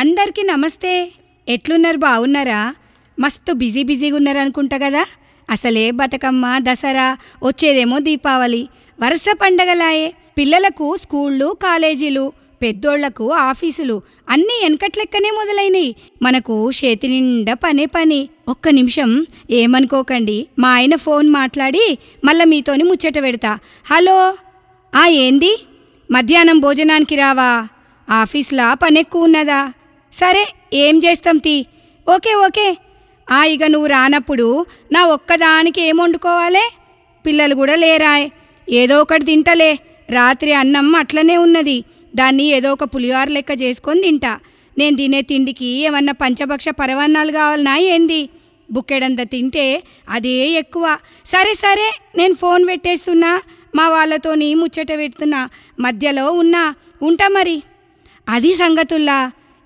అందరికీ నమస్తే. ఎట్లున్నారు, బాగున్నారా? మస్తు బిజీగా ఉన్నారనుకుంటా కదా. అసలే బతుకమ్మ, దసరా, వచ్చేదేమో దీపావళి, వరుస పండగలాయే. పిల్లలకు స్కూళ్ళు, కాలేజీలు, పెద్దోళ్లకు ఆఫీసులు అన్నీ వెనకట్లెక్కనే మొదలైనవి. మనకు చేతి నిండా పనే పని. ఒక్క నిమిషం ఏమనుకోకండి, మా ఆయన ఫోన్ మాట్లాడి మళ్ళీ మీతోని ముచ్చట పెడతా. హలో, ఆ ఏంది మధ్యాహ్నం భోజనానికి రావా? ఆఫీస్లా పనెక్కువ ఉన్నదా? సరే ఏం చేస్తాం తీ. Okay okay. ఆ ఇక నువ్వు రానప్పుడు నా ఒక్కదానికి ఏం వండుకోవాలి? పిల్లలు కూడా లేరాయ్. ఏదో ఒకటి తింటలే. రాత్రి అన్నం అట్లనే ఉన్నది, దాన్ని ఏదో ఒక పులిహోర లెక్క చేసుకొని తింటా. నేను తినే తిండికి ఏమన్నా పంచభక్ష పరవాన్నాలు కావాలన్నా ఏంది? బుక్కెడంత తింటే అదే ఎక్కువ. సరే సరే నేను ఫోన్ పెట్టేస్తున్నా, మా వాళ్ళతోని ముచ్చట పెడుతున్నా, మధ్యలో ఉన్నా. ఉంటా మరి. అది సంగతుల్లా.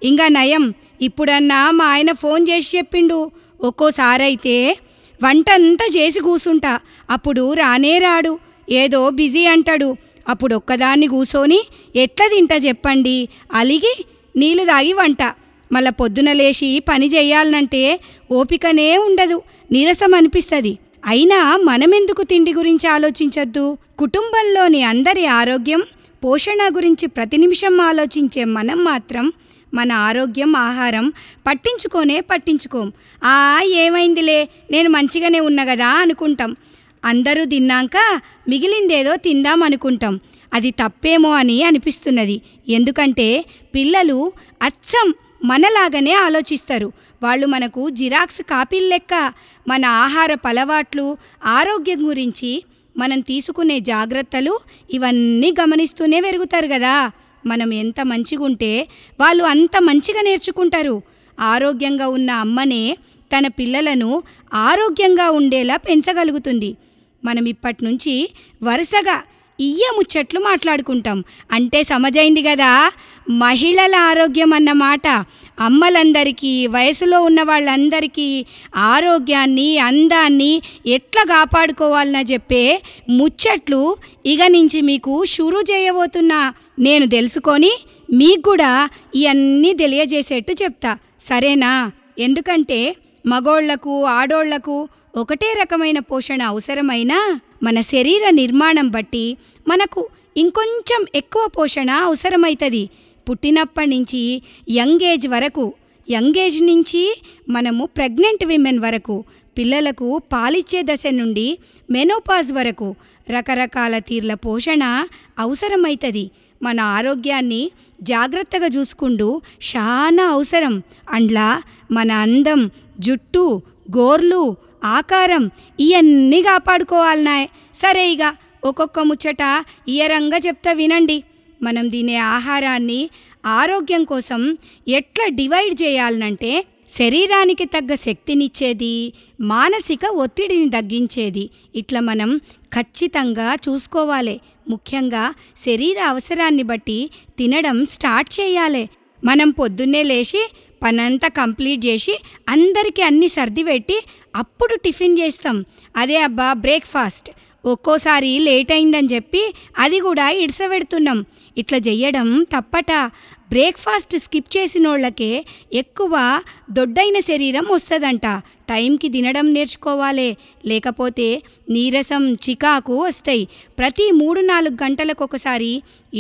ఇంకా నయం, ఇప్పుడన్నా మా ఆయన ఫోన్ చేసి చెప్పిండు. ఒక్కోసారైతే వంటంతా చేసి కూసుంటా, అప్పుడు రానే రాడు, ఏదో బిజీ అంటాడు. అప్పుడు ఒక్కదాన్ని కూసోని ఎట్లా తింటా చెప్పండి? అలిగి నీళ్లు తాగి వంట, మళ్ళీ పొద్దున లేచి పని చేయాలనంటే ఓపికనే ఉండదు, నీరసం అనిపిస్తుంది. అయినా మనమెందుకు తిండి గురించి ఆలోచించొద్దు? కుటుంబంలోని అందరి ఆరోగ్యం, పోషణ గురించి ప్రతి నిమిషం ఆలోచించే మనం మాత్రం మన ఆరోగ్యం, ఆహారం పట్టించుకోం. ఆ ఏమైందిలే, నేను మంచిగానే ఉన్నా కదా అనుకుంటాం. అందరూ తిన్నాక మిగిలిందేదో తిందాం అనుకుంటాం. అది తప్పేమో అని అనిపిస్తున్నది. ఎందుకంటే పిల్లలు అచ్చం మనలాగానే ఆలోచిస్తారు. వాళ్ళు మనకు జిరాక్స్ కాపీలు లెక్క. మన ఆహారపు అలవాట్లు, ఆరోగ్యం గురించి మనం తీసుకునే జాగ్రత్తలు ఇవన్నీ గమనిస్తూనే పెరుగుతారు కదా. మనం ఎంత మంచిగా ఉంటే వాళ్ళు అంత మంచిగా నేర్చుకుంటారు. ఆరోగ్యంగా ఉన్న అమ్మనే తన పిల్లలను ఆరోగ్యంగా ఉండేలా పెంచగలుగుతుంది. మనం ఇప్పటి నుంచి వరుసగా ఇయ్య ముచ్చట్లు మాట్లాడుకుంటాం. అంటే సమజైంది కదా, మహిళల ఆరోగ్యం అన్నమాట అమ్మలందరికీ, వయసులో ఉన్న వాళ్ళందరికీ ఆరోగ్యాన్ని, అందాన్ని ఎట్లా కాపాడుకోవాలన్నా చెప్పే ముచ్చట్లు ఇక నుంచి మీకు షురూ చేయబోతున్నా. నేను తెలుసుకొని మీకు కూడా ఇవన్నీ తెలియజేసేట్టు చెప్తా, సరేనా? ఎందుకంటే మగోళ్లకు, ఆడోళ్లకు ఒకటే రకమైన పోషణ అవసరమైనా మన శరీర నిర్మాణం బట్టి మనకు ఇంకొంచెం ఎక్కువ పోషణ అవసరమవుతుంది. పుట్టినప్పటి నుంచి యంగేజ్ వరకు, యంగేజ్ నుంచి మనము ప్రెగ్నెంట్ విమెన్ వరకు, పిల్లలకు పాలిచ్చే దశ నుండి మెనోపాజ్ వరకు రకరకాల తీర్ల పోషణ అవసరమవుతుంది. మన ఆరోగ్యాన్ని జాగ్రత్తగా చూసుకుంటూ చాలా అవసరం. అండ్లా మన అందం, జుట్టు, గోర్లు, ఆకారం ఇవన్నీ కాపాడుకోవాలన్నాయ్. సరే ఇక ఒక్కొక్క ముచ్చట ఇయరంగా చెప్తా వినండి. మనం తినే ఆహారాన్ని ఆరోగ్యం కోసం ఎట్లా డివైడ్ చేయాలనంటే శరీరానికి తగ్గ శక్తినిచ్చేది, మానసిక ఒత్తిడిని తగ్గించేది, ఇట్లా మనం ఖచ్చితంగా చూసుకోవాలి. ముఖ్యంగా శరీర అవసరాన్ని బట్టి తినడం స్టార్ట్ చేయాలి. మనం పొద్దున్నే లేచి పనంతా కంప్లీట్ చేసి అందరికీ అన్నీ సర్దిపెట్టి అప్పుడు టిఫిన్ చేస్తాం. అదే అబ్బా బ్రేక్ఫాస్ట్. ఒక్కోసారి లేట్ అయిందని చెప్పి అది కూడా ఇడ్సబెడుతున్నాం. ఇట్లా చెయ్యడం తప్పట. బ్రేక్ఫాస్ట్ స్కిప్ చేసిన వాళ్ళకే ఎక్కువ దొడ్డైన శరీరం వస్తుందంట. టైంకి తినడం నేర్చుకోవాలి, లేకపోతే నీరసం, చికాకు వస్తాయి. ప్రతి 3-4 గంటలకు ఒకసారి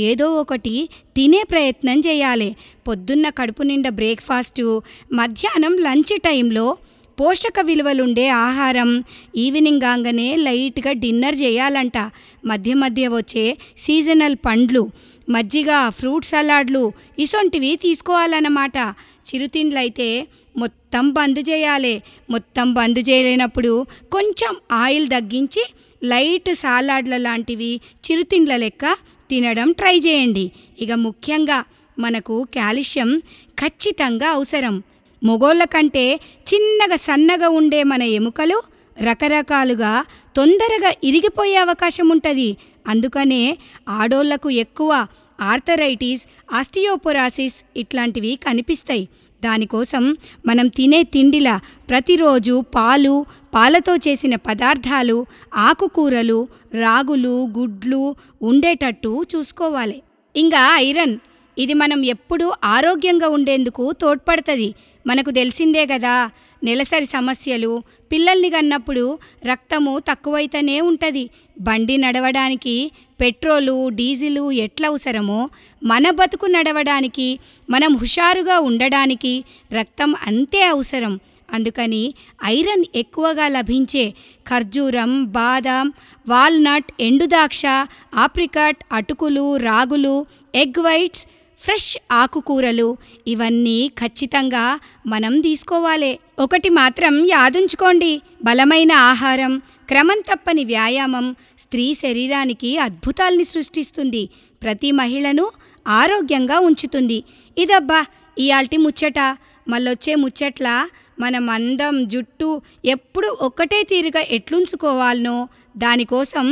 ఏదో ఒకటి తినే ప్రయత్నం చేయాలి. పొద్దున్న కడుపు నిండా బ్రేక్ఫాస్టు, మధ్యాహ్నం లంచ్ టైంలో పోషక విలువలుండే ఆహారం, ఈవినింగ్ కాగానే లైట్గా డిన్నర్ చేయాలంట. మధ్య మధ్య వచ్చే సీజనల్ పండ్లు, మజ్జిగ, ఫ్రూట్ సలాడ్లు ఇసొంటివి తీసుకోవాలన్నమాట. చిరుతిండ్లైతే మొత్తం బంద్ చేయాలి. మొత్తం బంద్ చేయలేనప్పుడు కొంచెం ఆయిల్ తగ్గించి లైట్ సలాడ్ల లాంటివి చిరుతిండ్ల లెక్క తినడం ట్రై చేయండి. ఇక ముఖ్యంగా మనకు కాల్షియం ఖచ్చితంగా అవసరం. మొగోళ్ళ కంటే చిన్నగా సన్నగా ఉండే మన ఎముకలు రకరకాలుగా తొందరగా ఇరిగిపోయే అవకాశం ఉంటుంది. అందుకనే ఆడోళ్లకు ఎక్కువ ఆర్థరైటిస్, ఆస్టియోపొరాసిస్ ఇట్లాంటివి కనిపిస్తాయి. దానికోసం మనం తినే తిండిలా ప్రతిరోజు పాలు, పాలతో చేసిన పదార్థాలు, ఆకుకూరలు, రాగులు, గుడ్లు ఉండేటట్టు చూసుకోవాలి. ఇంకా ఐరన్. ఇది మనం ఎప్పుడూ ఆరోగ్యంగా ఉండేందుకు తోడ్పడుతుంది. మనకు తెలిసిందే కదా, నెలసరి సమస్యలు, పిల్లల్ని కన్నప్పుడు రక్తము తక్కువైతేనే ఉంటుంది. బండి నడవడానికి పెట్రోలు డీజిలు ఎట్లా అవసరమో మన బతుకు నడవడానికి, మనం హుషారుగా ఉండడానికి రక్తం అంతే అవసరం. అందుకని ఐరన్ ఎక్కువగా లభించే ఖర్జూరం, బాదం, వాల్నట్, ఎండుద్రాక్ష, ఆప్రికాట్, అటుకులు, రాగులు, ఎగ్ వైట్స్, ఫ్రెష్ ఆకుకూరలు ఇవన్నీ ఖచ్చితంగా మనం తీసుకోవాలి. ఒకటి మాత్రం యాదుంచుకోండి, బలమైన ఆహారం, క్రమం తప్పని వ్యాయామం స్త్రీ శరీరానికి అద్భుతాల్ని సృష్టిస్తుంది, ప్రతి మహిళను ఆరోగ్యంగా ఉంచుతుంది. ఇదబ్బా ఇయాల్టి ముచ్చట. మళ్ళొచ్చే ముచ్చట్ల మనం అందం, జుట్టు ఎప్పుడు ఒక్కటే తీరుగా ఎట్లుంచుకోవాలనో, దానికోసం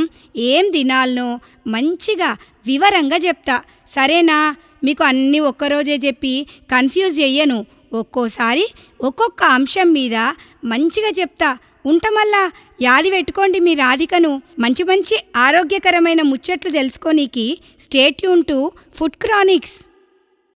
ఏం తినాలనో మంచిగా వివరంగా చెప్తా, సరేనా? మీకు అన్నీ ఒక్కరోజే చెప్పి కన్ఫ్యూజ్ చెయ్యను, ఒక్కోసారి ఒక్కొక్క అంశం మీద మంచిగా చెప్తా ఉంటా. మళ్ళా యాది పెట్టుకోండి మీ రాధికను. మంచి మంచి ఆరోగ్యకరమైన ముచ్చట్లు తెలుసుకోనీకి స్టే ట్యూన్ టు ఫుడ్ క్రానిక్స్.